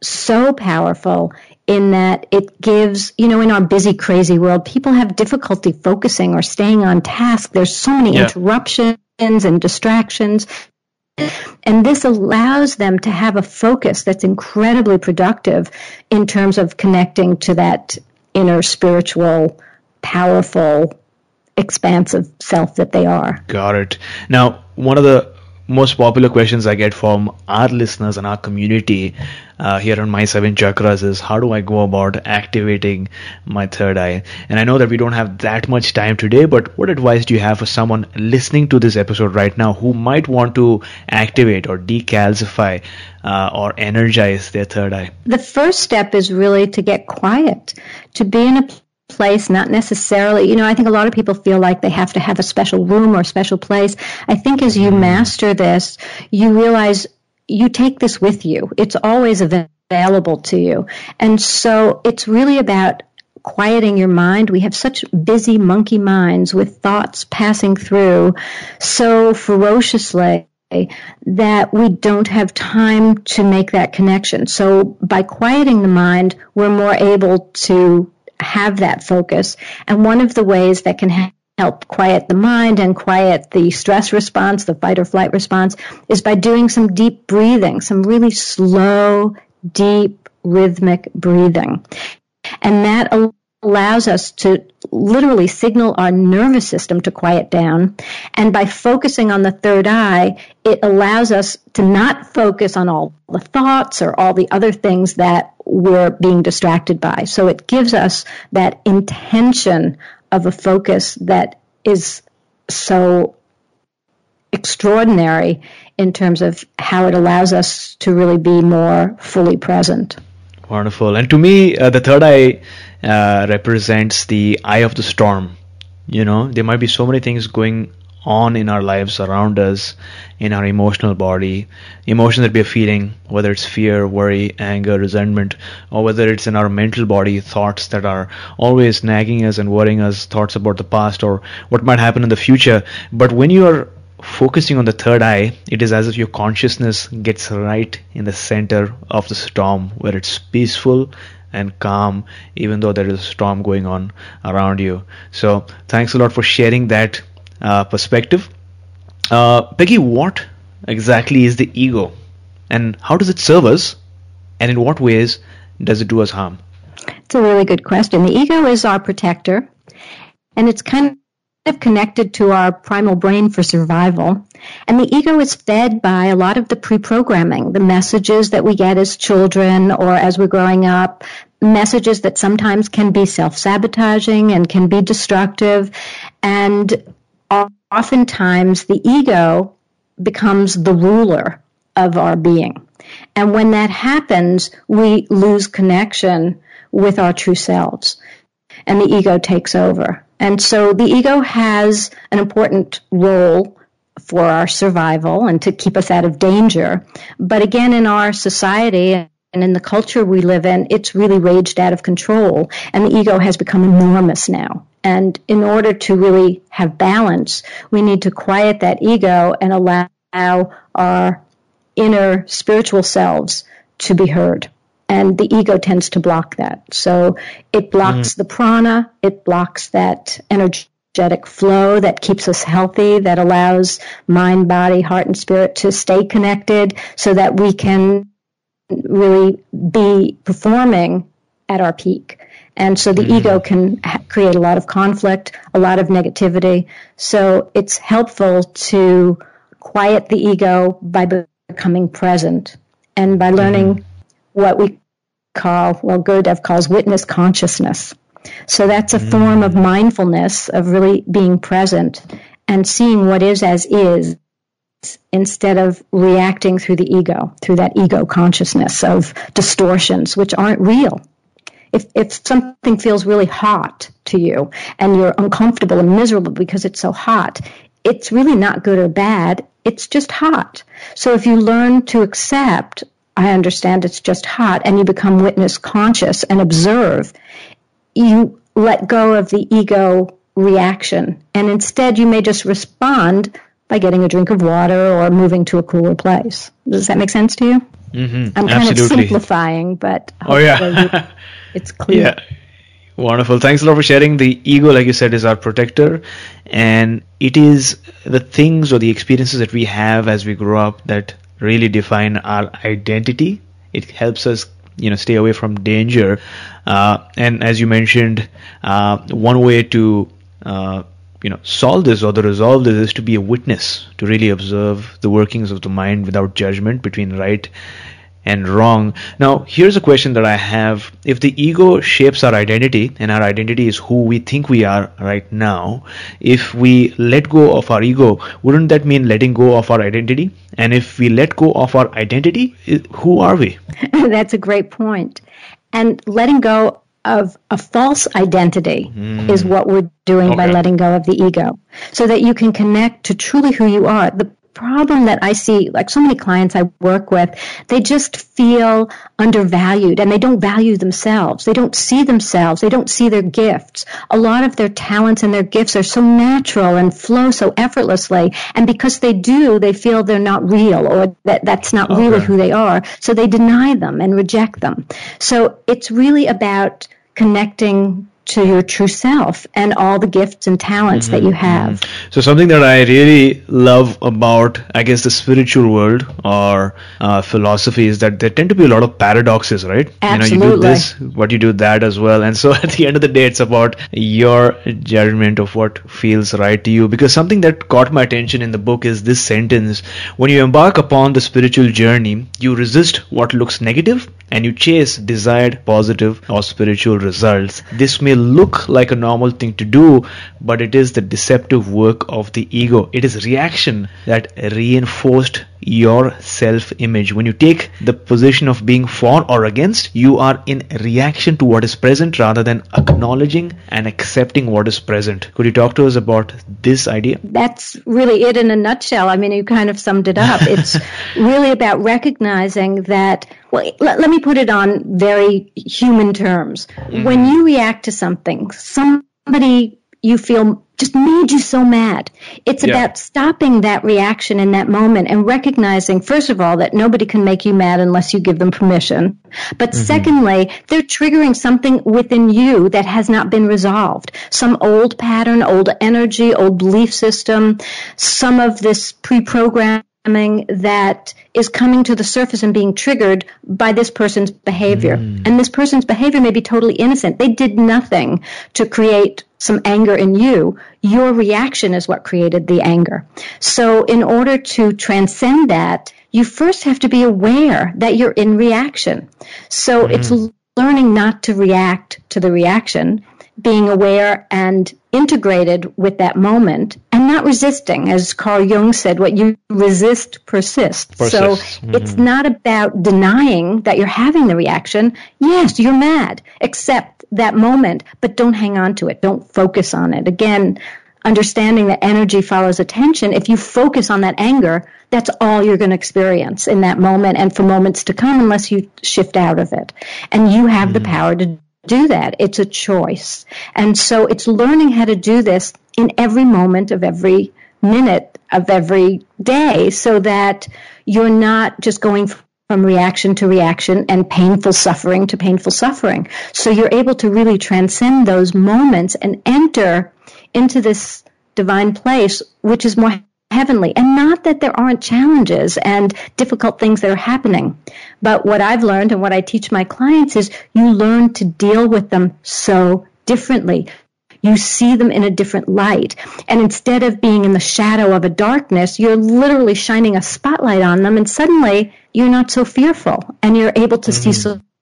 so powerful, in that it gives, you know, in our busy, crazy world, people have difficulty focusing or staying on task. There's so many interruptions and distractions. And this allows them to have a focus that's incredibly productive in terms of connecting to that inner spiritual, powerful, expansive self that they are. Got it. Now, one of the most popular questions I get from our listeners and our community here on My Seven Chakras is, how do I go about activating my third eye? And I know that we don't have that much time today, but what advice do you have for someone listening to this episode right now who might want to activate or decalcify or energize their third eye? The first step is really to get quiet, to be in a place, not necessarily, you know, I think a lot of people feel like they have to have a special room or a special place. I think as you master this, you realize you take this with you. It's always available to you. And so it's really about quieting your mind. We have such busy monkey minds with thoughts passing through so ferociously that we don't have time to make that connection. So by quieting the mind, we're more able to have that focus. And one of the ways that can help quiet the mind and quiet the stress response, the fight or flight response, is by doing some deep breathing, some really slow, deep, rhythmic breathing. And that allows us to literally signal our nervous system to quiet down. And by focusing on the third eye, it allows us to not focus on all the thoughts or all the other things that we're being distracted by. So it gives us that intention of a focus that is so extraordinary in terms of how it allows us to really be more fully present. Wonderful. And to me, the third eye represents the eye of the storm. You know, there might be so many things going on in our lives around us, in our emotional body, emotions that we are feeling, whether it's fear, worry, anger, resentment, or whether it's in our mental body, thoughts that are always nagging us and worrying us, thoughts about the past or what might happen in the future. But when you are focusing on the third eye, it is as if your consciousness gets right in the center of the storm, where it's peaceful and calm, even though there is a storm going on around you. So thanks a lot for sharing that perspective. Peggy, what exactly is the ego, and how does it serve us, and in what ways does it do us harm? It's a really good question. The ego is our protector, and it's kind of connected to our primal brain for survival. And the ego is fed by a lot of the pre-programming, the messages that we get as children or as we're growing up, messages that sometimes can be self-sabotaging and can be destructive. And oftentimes the ego becomes the ruler of our being. And when that happens, we lose connection with our true selves, and the ego takes over. And so the ego has an important role for our survival and to keep us out of danger. But again, in our society and in the culture we live in, it's really raged out of control, and the ego has become enormous now. And in order to really have balance, we need to quiet that ego and allow our inner spiritual selves to be heard. And the ego tends to block that. So it blocks the prana, it blocks that energetic flow that keeps us healthy, that allows mind, body, heart, and spirit to stay connected so that we can really be performing at our peak. And so the ego can create a lot of conflict, a lot of negativity. So it's helpful to quiet the ego by becoming present and by learning what we call, well, Gurudev calls witness consciousness. So that's a form of mindfulness, of really being present and seeing what is as is, instead of reacting through the ego, through that ego consciousness of distortions, which aren't real. If something feels really hot to you and you're uncomfortable and miserable because it's so hot, it's really not good or bad, it's just hot. So if you learn to accept, I understand it's just hot, and you become witness conscious and observe, you let go of the ego reaction. And instead, you may just respond by getting a drink of water or moving to a cooler place. Does that make sense to you? Mm-hmm. I'm kind of simplifying, but it's clear. Yeah. Wonderful. Thanks a lot for sharing. The ego, like you said, is our protector, and it is the things or the experiences that we have as we grow up that really define our identity. It helps us, you know, stay away from danger. And as you mentioned, one way to solve this or to resolve this is to be a witness, to really observe the workings of the mind without judgment between right and wrong. Now, here's a question that I have. If the ego shapes our identity, and our identity is who we think we are right now, if we let go of our ego, wouldn't that mean letting go of our identity? And if we let go of our identity, who are we? That's a great point. And letting go of a false identity is what we're doing by letting go of the ego, so that you can connect to truly who you are. The problem that I see, like so many clients I work with, they just feel undervalued and they don't value themselves. They don't see themselves. They don't see their gifts. A lot of their talents and their gifts are so natural and flow so effortlessly. And because they do, they feel they're not real, or that's not really who they are. So they deny them and reject them. So it's really about connecting to your true self and all the gifts and talents that you have. So something that I really love about, I guess, the spiritual world or philosophy is that there tend to be a lot of paradoxes, right? Absolutely. You do this, but you do that as well. And so at the end of the day, it's about your judgment of what feels right to you. Because something that caught my attention in the book is this sentence: when you embark upon the spiritual journey, you resist what looks negative and you chase desired positive or spiritual results. This may look like a normal thing to do, but it is the deceptive work of the ego. It is reaction that reinforced your self-image. When you take the position of being for or against, you are in reaction to what is present rather than acknowledging and accepting what is present. Could you talk to us about this idea? That's really it in a nutshell. I mean, you kind of summed it up. It's really about recognizing that, well, let me put it on very human terms. When you react to something, somebody you feel just made you so mad. It's about stopping that reaction in that moment and recognizing, first of all, that nobody can make you mad unless you give them permission. But secondly, they're triggering something within you that has not been resolved. Some old pattern, old energy, old belief system, some of this pre-programming that is coming to the surface and being triggered by this person's behavior. And this person's behavior may be totally innocent. They did nothing to create some anger in you. Your reaction is what created the anger. So in order to transcend that, you first have to be aware that you're in reaction. So it's learning not to react to the reaction, being aware and integrated with that moment, and not resisting. As Carl Jung said, what you resist persists. So it's not about denying that you're having the reaction. Yes, you're mad. Accept that moment, but don't hang on to it. Don't focus on it. Again, understanding that energy follows attention. If you focus on that anger, that's all you're going to experience in that moment and for moments to come unless you shift out of it. And you have the power to do that. It's a choice. And so it's learning how to do this in every moment of every minute of every day so that you're not just going from reaction to reaction and painful suffering to painful suffering. So you're able to really transcend those moments and enter into this divine place, which is more heavenly. And not that there aren't challenges and difficult things that are happening, but what I've learned and what I teach my clients is you learn to deal with them so differently. You see them in a different light. And instead of being in the shadow of a darkness, you're literally shining a spotlight on them, and suddenly you're not so fearful and you're able to see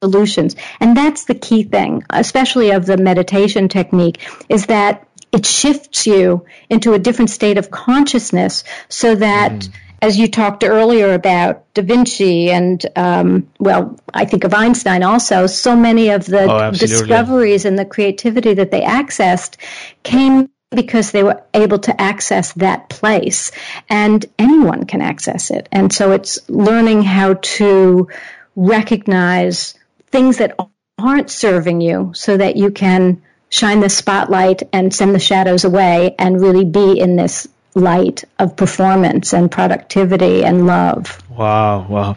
solutions. And that's the key thing, especially of the meditation technique, is that it shifts you into a different state of consciousness so that, as you talked earlier about Da Vinci and, I think of Einstein also, so many of the discoveries and the creativity that they accessed came because they were able to access that place, and anyone can access it. And so it's learning how to recognize things that aren't serving you so that you can shine the spotlight and send the shadows away and really be in this light of performance and productivity and love. Wow.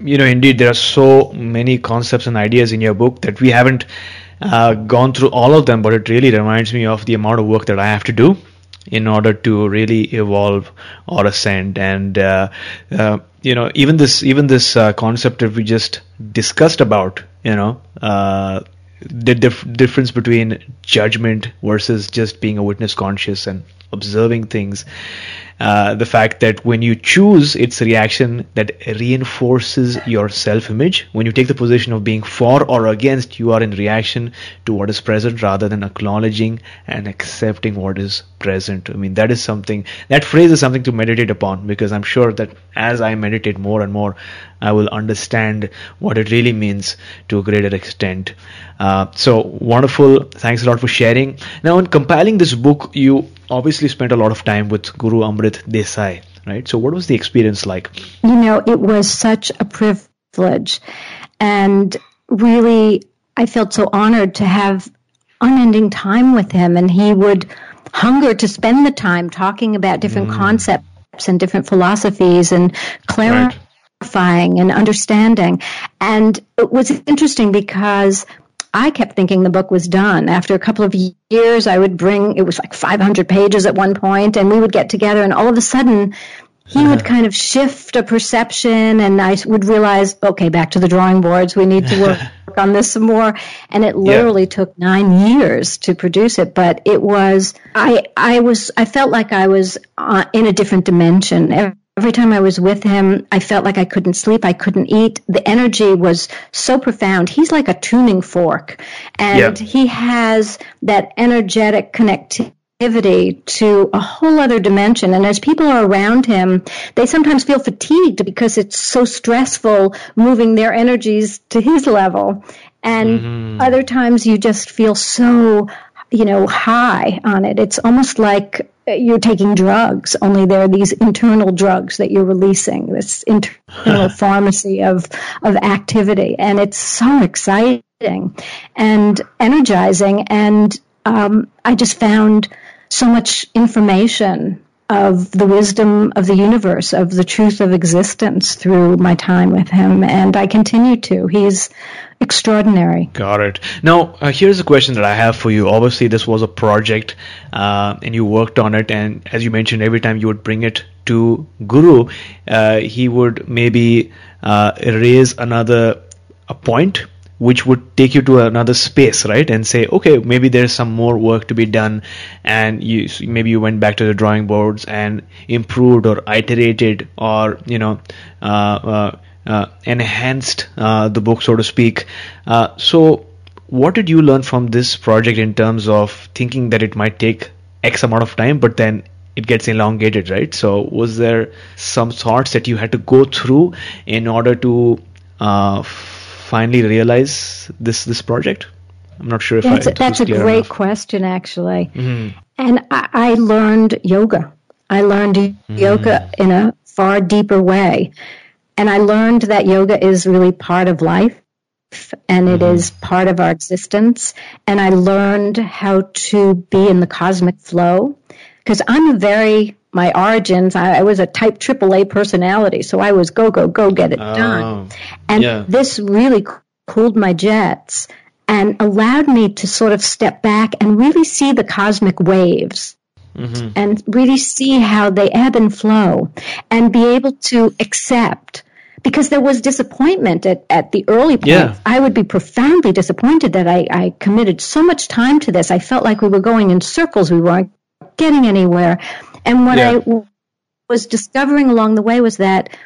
Indeed, there are so many concepts and ideas in your book that we haven't gone through all of them, but it really reminds me of the amount of work that I have to do in order to really evolve or ascend. And even this concept that we just discussed about, the difference between judgment versus just being a witness conscious and observing things, the fact that when you choose, it's reaction that reinforces your self-image. When you take the position of being for or against, you are in reaction to what is present rather than acknowledging and accepting what is present. I mean, that is something, that phrase is something to meditate upon, because I'm sure that as I meditate more and more, I will understand what it really means to a greater extent. So wonderful. Thanks a lot for sharing. Now, in compiling this book, you obviously spent a lot of time with Guru Amrit Desai, right? So what was the experience like? It was such a privilege, and really I felt so honored to have unending time with him, and he would hunger to spend the time talking about different concepts and different philosophies and clarifying and understanding. And it was interesting because I kept thinking the book was done. After a couple of years, I would bring, it was like 500 pages at one point, and we would get together, and all of a sudden, he would kind of shift a perception, and I would realize, okay, back to the drawing boards, we need to work on this some more. And it literally took 9 years to produce it, but it was, I felt like I was in a different dimension. Every time I was with him, I felt like I couldn't sleep, I couldn't eat. The energy was so profound. He's like a tuning fork, and he has that energetic connectivity to a whole other dimension. And as people are around him, they sometimes feel fatigued because it's so stressful moving their energies to his level. And other times you just feel so, you know, high on it. It's almost like you're taking drugs, only there are these internal drugs that you're releasing, this internal pharmacy of activity. And it's so exciting and energizing. And I just found so much information of the wisdom of the universe, of the truth of existence through my time with him, and I continue to. He's extraordinary. Got it. Now, here's a question that I have for you. Obviously, this was a project, and you worked on it, and as you mentioned, every time you would bring it to Guru, he would maybe raise another a point, which would take you to another space, right? And say, okay, maybe there's some more work to be done, and you maybe you went back to the drawing boards and improved or iterated or enhanced the book, so to speak. So, what did you learn from this project in terms of thinking that it might take X amount of time, but then it gets elongated, right? So, was there some thoughts that you had to go through in order to finally realize this project? I'm not sure if that's a great question, actually. And I learned yoga. I learned yoga in a far deeper way. And I learned that yoga is really part of life, and it is part of our existence. And I learned how to be in the cosmic flow, because I'm a very... my origins, I was a type AAA personality, so I was go, get it done. And this really cooled my jets and allowed me to sort of step back and really see the cosmic waves and really see how they ebb and flow and be able to accept, because there was disappointment at the early point. I would be profoundly disappointed that I committed so much time to this. I felt like we were going in circles. We weren't getting anywhere. And what I was discovering along the way was that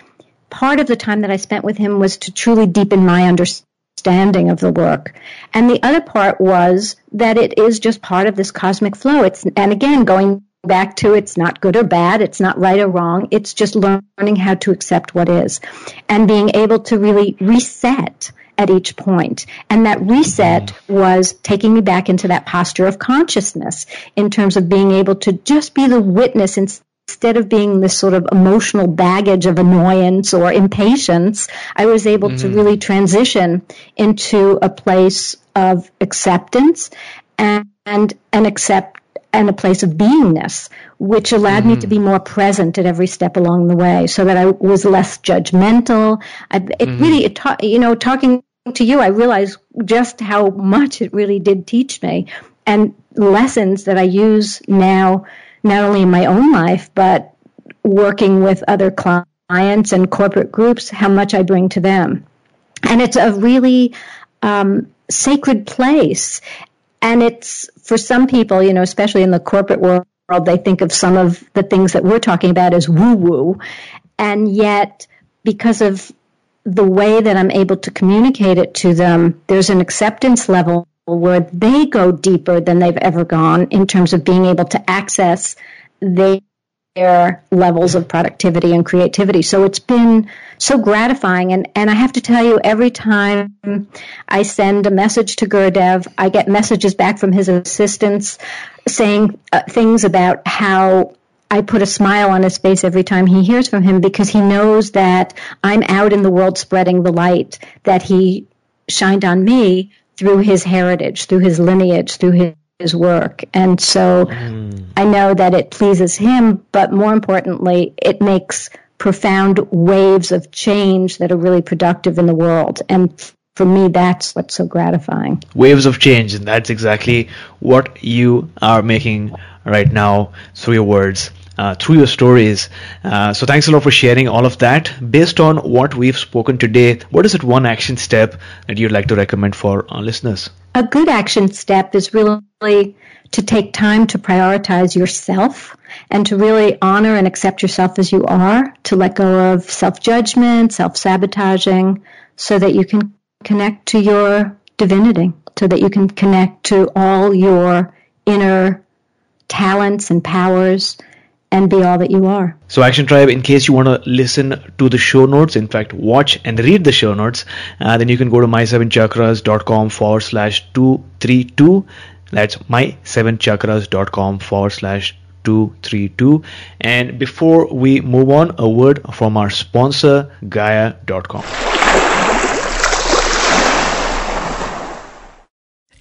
part of the time that I spent with him was to truly deepen my understanding of the work. And the other part was that it is just part of this cosmic flow. And again, going back to it's not good or bad, it's not right or wrong, it's just learning how to accept what is and being able to really reset at each point. And that reset was taking me back into that posture of consciousness in terms of being able to just be the witness instead of being this sort of emotional baggage of annoyance or impatience. I was able to really transition into a place of acceptance and accept and a place of beingness, which allowed me to be more present at every step along the way, so that I was less judgmental. Talking to you, I realized just how much it really did teach me, and lessons that I use now, not only in my own life, but working with other clients and corporate groups, how much I bring to them. And it's a really sacred place. And it's, for some people, you know, especially in the corporate world, they think of some of the things that we're talking about as woo-woo. And yet, because of the way that I'm able to communicate it to them, there's an acceptance level where they go deeper than they've ever gone in terms of being able to access their levels of productivity and creativity. So it's been so gratifying. And I have to tell you, every time I send a message to Gurudev, I get messages back from his assistants saying things about how I put a smile on his face every time he hears from him, because he knows that I'm out in the world spreading the light that he shined on me through his heritage, through his lineage, through his work. And so I know that it pleases him, but more importantly, it makes profound waves of change that are really productive in the world. And for me, that's what's so gratifying. Waves of change, and that's exactly what you are making right now through your words, through your stories. So thanks a lot for sharing all of that. Based on what we've spoken today, what is it one action step that you'd like to recommend for our listeners? A good action step is really to take time to prioritize yourself and to really honor and accept yourself as you are, to let go of self-judgment, self-sabotaging, so that you can connect to your divinity, so that you can connect to all your inner talents and powers and be all that you are. So Action Tribe, in case you want to listen to the show notes, in fact, watch and read the show notes, then you can go to mysevenchakras.com/232. That's mysevenchakras.com/232. And before we move on, a word from our sponsor, Gaia.com.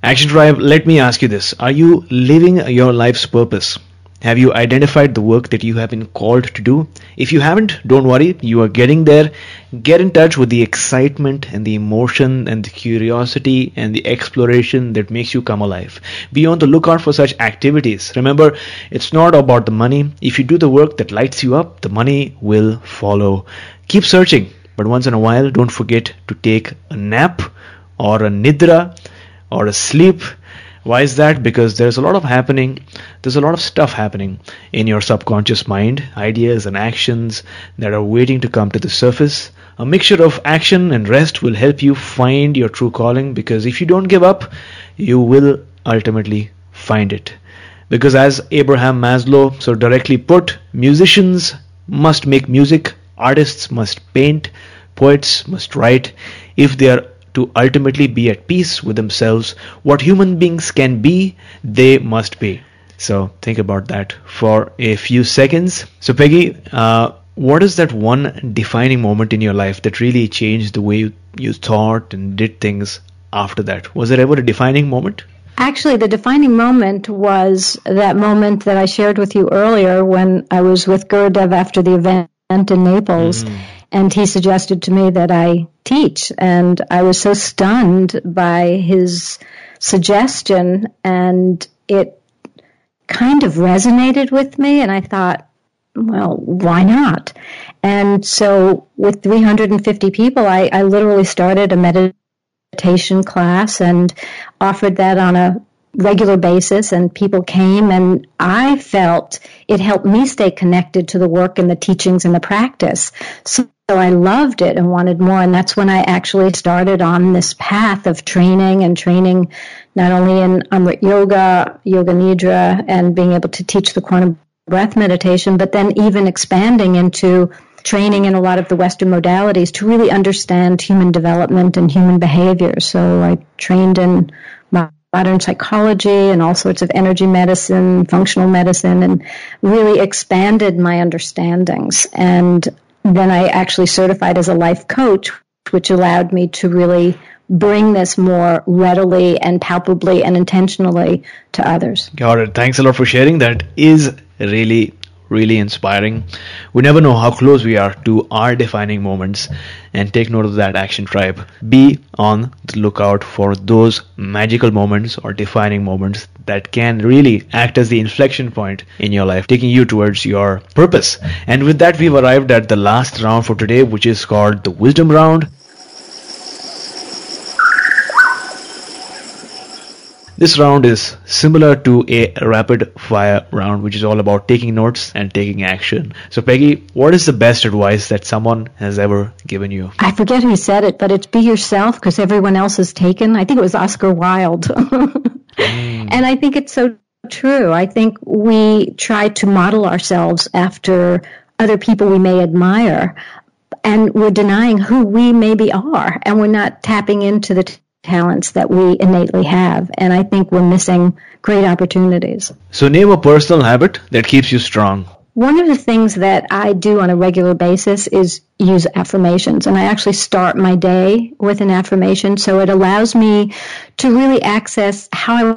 Action Tribe, let me ask you this. Are you living your life's purpose? Have you identified the work that you have been called to do? If you haven't, don't worry. You are getting there. Get in touch with the excitement and the emotion and the curiosity and the exploration that makes you come alive. Be on the lookout for such activities. Remember, it's not about the money. If you do the work that lights you up, the money will follow. Keep searching. But once in a while, don't forget to take a nap or a nidra, or asleep. Why is that? Because there's a lot of stuff happening in your subconscious mind, ideas and actions that are waiting to come to the surface. A mixture of action and rest will help you find your true calling, because if you don't give up, you will ultimately find it. Because as Abraham Maslow so directly put, musicians must make music, artists must paint, poets must write, if they are to ultimately be at peace with themselves. What human beings can be, they must be. So think about that for a few seconds. So Peggy, what is that one defining moment in your life that really changed the way you thought and did things after that? Was there ever a defining moment? Actually, the defining moment was that moment that I shared with you earlier when I was with Gurudev after the event in Naples. And he suggested to me that I teach, and I was so stunned by his suggestion, and it kind of resonated with me, and I thought, well, why not? And so with 350 people, I literally started a meditation class and offered that on a regular basis, and people came, and I felt it helped me stay connected to the work and the teachings and the practice. So I loved it and wanted more, and that's when I actually started on this path of training not only in Amrit Yoga, Yoga Nidra, and being able to teach the quantum breath meditation, but then even expanding into training in a lot of the Western modalities to really understand human development and human behavior. So I trained in modern psychology and all sorts of energy medicine, functional medicine, and really expanded my understandings. And then I actually certified as a life coach, which allowed me to really bring this more readily and palpably and intentionally to others. Got it. Thanks a lot for sharing. That is really, really inspiring. We never know how close we are to our defining moments, and take note of that, Action Tribe. Be on the lookout for those magical moments or defining moments that can really act as the inflection point in your life, taking you towards your purpose. And with that, we've arrived at the last round for today, which is called the Wisdom Round. This round is similar to a rapid fire round, which is all about taking notes and taking action. So Peggy, what is the best advice that someone has ever given you? I forget who said it, but it's be yourself because everyone else is taken. I think it was Oscar Wilde. And I think it's so true. I think we try to model ourselves after other people we may admire, and we're denying who we maybe are, and we're not tapping into the talents that we innately have, and I think we're missing great opportunities. So name a personal habit that keeps you strong. One of the things that I do on a regular basis is use affirmations, and I actually start my day with an affirmation, so it allows me to really access how I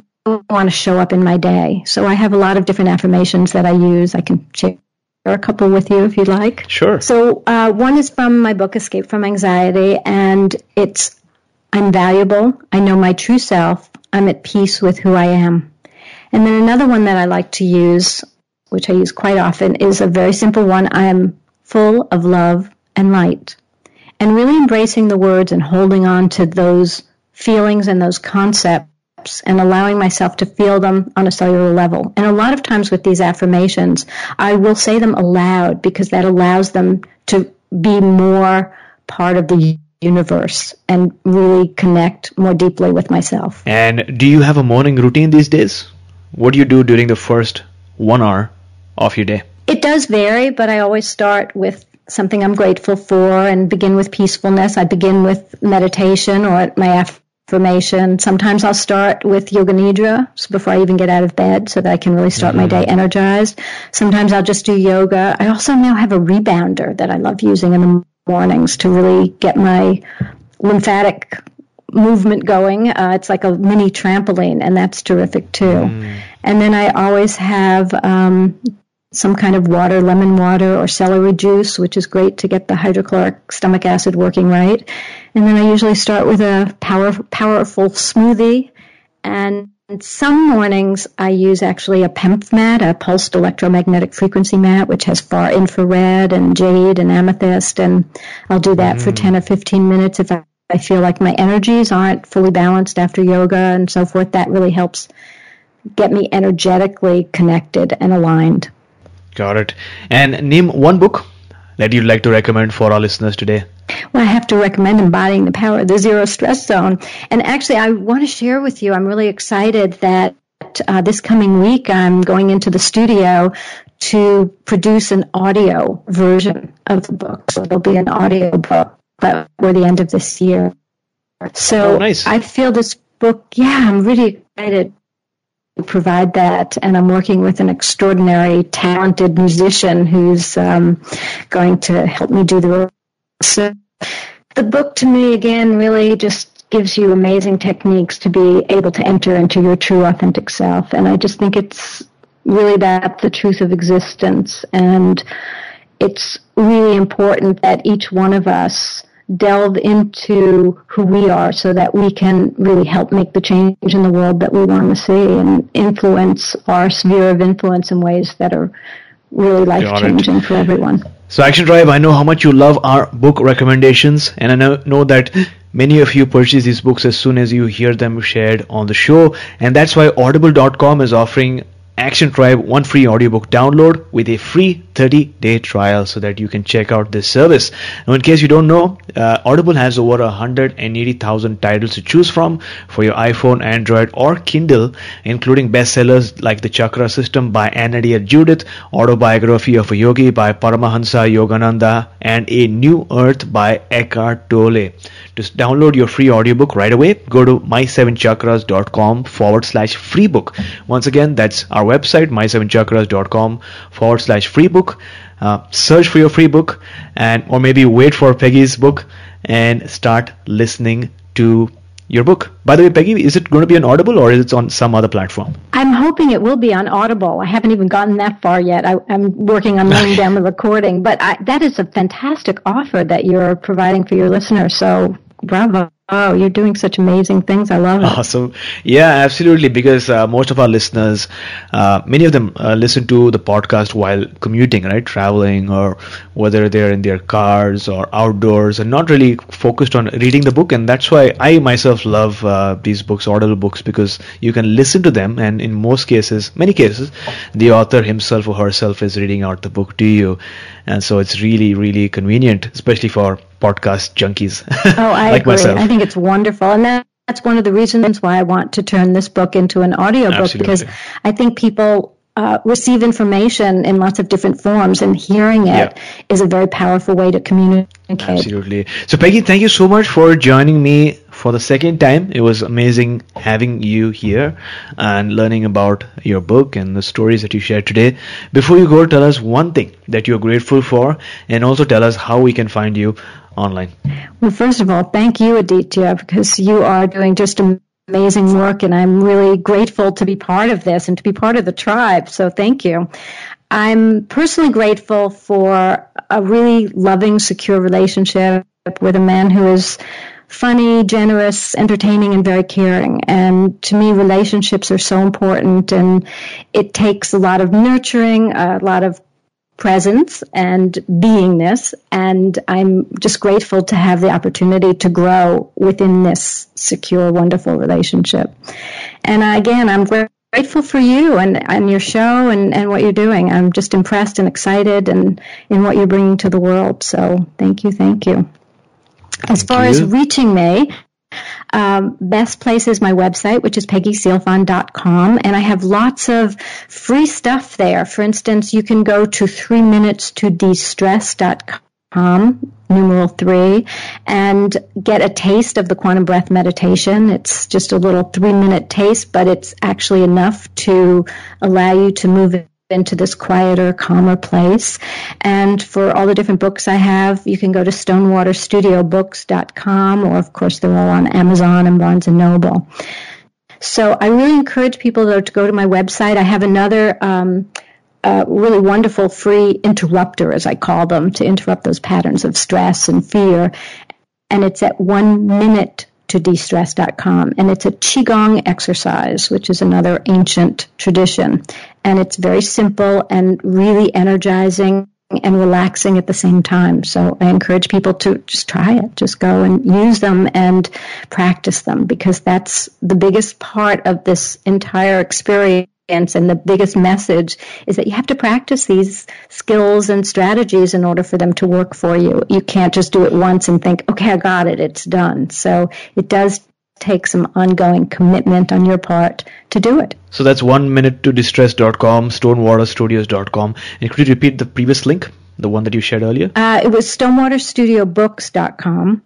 want to show up in my day. So I have a lot of different affirmations that I use. I can share a couple with you if you'd like. Sure. So one is from my book, Escape from Anxiety, and it's I'm valuable, I know my true self, I'm at peace with who I am. And then another one that I like to use, which I use quite often, is a very simple one, I am full of love and light. And really embracing the words and holding on to those feelings and those concepts and allowing myself to feel them on a cellular level. And a lot of times with these affirmations, I will say them aloud because that allows them to be more part of the universe and really connect more deeply with myself. And do you have a morning routine these days? What do you do during the first 1 hour of your day? It does vary, but I always start with something I'm grateful for and begin with peacefulness. I begin with meditation or my affirmation. Sometimes I'll start with Yoga Nidra before I even get out of bed so that I can really start my day energized. Sometimes I'll just do yoga. I also now have a rebounder that I love using in the mornings to really get my lymphatic movement going. It's like a mini trampoline, and that's terrific too. And then I always have some kind of water, lemon water or celery juice, which is great to get the hydrochloric stomach acid working right. And then I usually start with a powerful smoothie. And some mornings I use actually a PEMF mat, a pulsed electromagnetic frequency mat, which has far infrared and jade and amethyst, and I'll do that for 10 or 15 minutes if I feel like my energies aren't fully balanced after yoga and so forth. That really helps get me energetically connected and aligned. Got it. And name one book that you'd like to recommend for our listeners today. Well, I have to recommend Embodying the Power of the Zero Stress Zone. And actually, I want to share with you, I'm really excited that this coming week I'm going into the studio to produce an audio version of the book. So it'll be an audio book before the end of this year. So nice. I feel this book, I'm really excited to provide that. And I'm working with an extraordinary, talented musician who's going to help me do the So the book to me, again, really just gives you amazing techniques to be able to enter into your true authentic self. And I just think it's really about the truth of existence. And it's really important that each one of us delve into who we are so that we can really help make the change in the world that we want to see and influence our sphere of influence in ways that are really life-changing for everyone. So Action Tribe, I know how much you love our book recommendations, and I know that many of you purchase these books as soon as you hear them shared on the show, and that's why Audible.com is offering Action Tribe one free audiobook download with a free 30-day trial so that you can check out this service. Now, in case you don't know, Audible has over 180,000 titles to choose from for your iPhone, Android or Kindle, including bestsellers like The Chakra System by Anadia Judith, Autobiography of a Yogi by Paramahansa Yogananda, and A New Earth by Eckhart Tolle. To download your free audiobook right away, go to mysevenchakras.com/free book. Once again, that's our website, mysevenchakras.com/free book. Search for your free book, and or maybe wait for Peggy's book and start listening to your book. By the way, Peggy, is it going to be on Audible or is it on some other platform? I'm hoping it will be on Audible. I haven't even gotten that far yet. I'm working on laying down the recording, but that is a fantastic offer that you're providing for your listeners. So bravo. Wow, you're doing such amazing things. I love it. Awesome. Yeah, absolutely. Because most of our listeners, many of them listen to the podcast while commuting, right? Traveling, or whether they're in their cars or outdoors, and not really focused on reading the book. And that's why I myself love these books, audible books, because you can listen to them. And in most cases, many cases, the author himself or herself is reading out the book to you. And so it's really, really convenient, especially for podcast junkies. Oh, I like agree. Myself. I think it's wonderful. And that's one of the reasons why I want to turn this book into an audiobook. Absolutely. Because I think people receive information in lots of different forms, and hearing it is a very powerful way to communicate. Absolutely. So Peggy, thank you so much for joining me for the second time. It was amazing having you here and learning about your book and the stories that you shared today. Before you go, tell us one thing that you're grateful for, and also tell us how we can find you online. Well, first of all, thank you, Aditya, because you are doing just amazing work, and I'm really grateful to be part of this and to be part of the tribe. So thank you. I'm personally grateful for a really loving, secure relationship with a man who is funny, generous, entertaining, and very caring. And to me, relationships are so important, and it takes a lot of nurturing, a lot of presence and beingness, and I'm just grateful to have the opportunity to grow within this secure, wonderful relationship. And again, I'm grateful for you and your show and what you're doing. I'm just impressed and excited and what you're bringing to the world. So thank you, thank you. As far as reaching me, best place is my website, which is peggysealfon.com, and I have lots of free stuff there. For instance, you can go to 3minutestodestress.com, numeral 3, and get a taste of the quantum breath meditation. It's just a little 3-minute taste, but it's actually enough to allow you to move into this quieter, calmer place. And for all the different books I have, you can go to stonewaterstudiobooks.com, or of course they're all on Amazon and Barnes & Noble. So I really encourage people though to go to my website. I have another really wonderful free interrupter, as I call them, to interrupt those patterns of stress and fear. And it's at 1 minute to destress.com, and it's a Qigong exercise, which is another ancient tradition, and it's very simple and really energizing and relaxing at the same time. So I encourage people to just try it, just go and use them and practice them, because that's the biggest part of this entire experience. And the biggest message is that you have to practice these skills and strategies in order for them to work for you. You can't just do it once and think, okay, I got it, it's done. So it does take some ongoing commitment on your part to do it. So that's 1 minute to distress.com, stonewaterstudios.com. And could you repeat the previous link? The one that you shared earlier? It was stonewaterstudiobooks.com.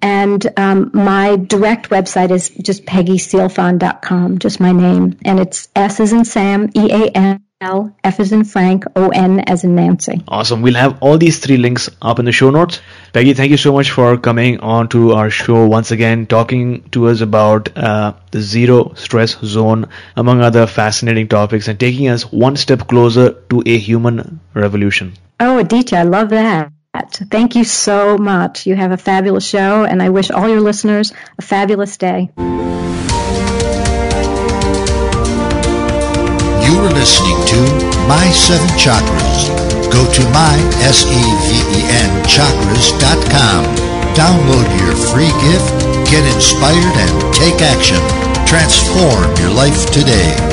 And my direct website is just peggysealfon.com, just my name. And it's S as in Sam, E-A-N-L, F as in Frank, O-N as in Nancy. Awesome. We'll have all these three links up in the show notes. Peggy, thank you so much for coming on to our show once again, talking to us about the zero stress zone, among other fascinating topics, and taking us one step closer to a human revolution. Oh, Aditya, I love that. Thank you so much. You have a fabulous show, and I wish all your listeners a fabulous day. You were listening to My Seven Chakras. Go to mysevenchakras.com. Download your free gift, get inspired, and take action. Transform your life today.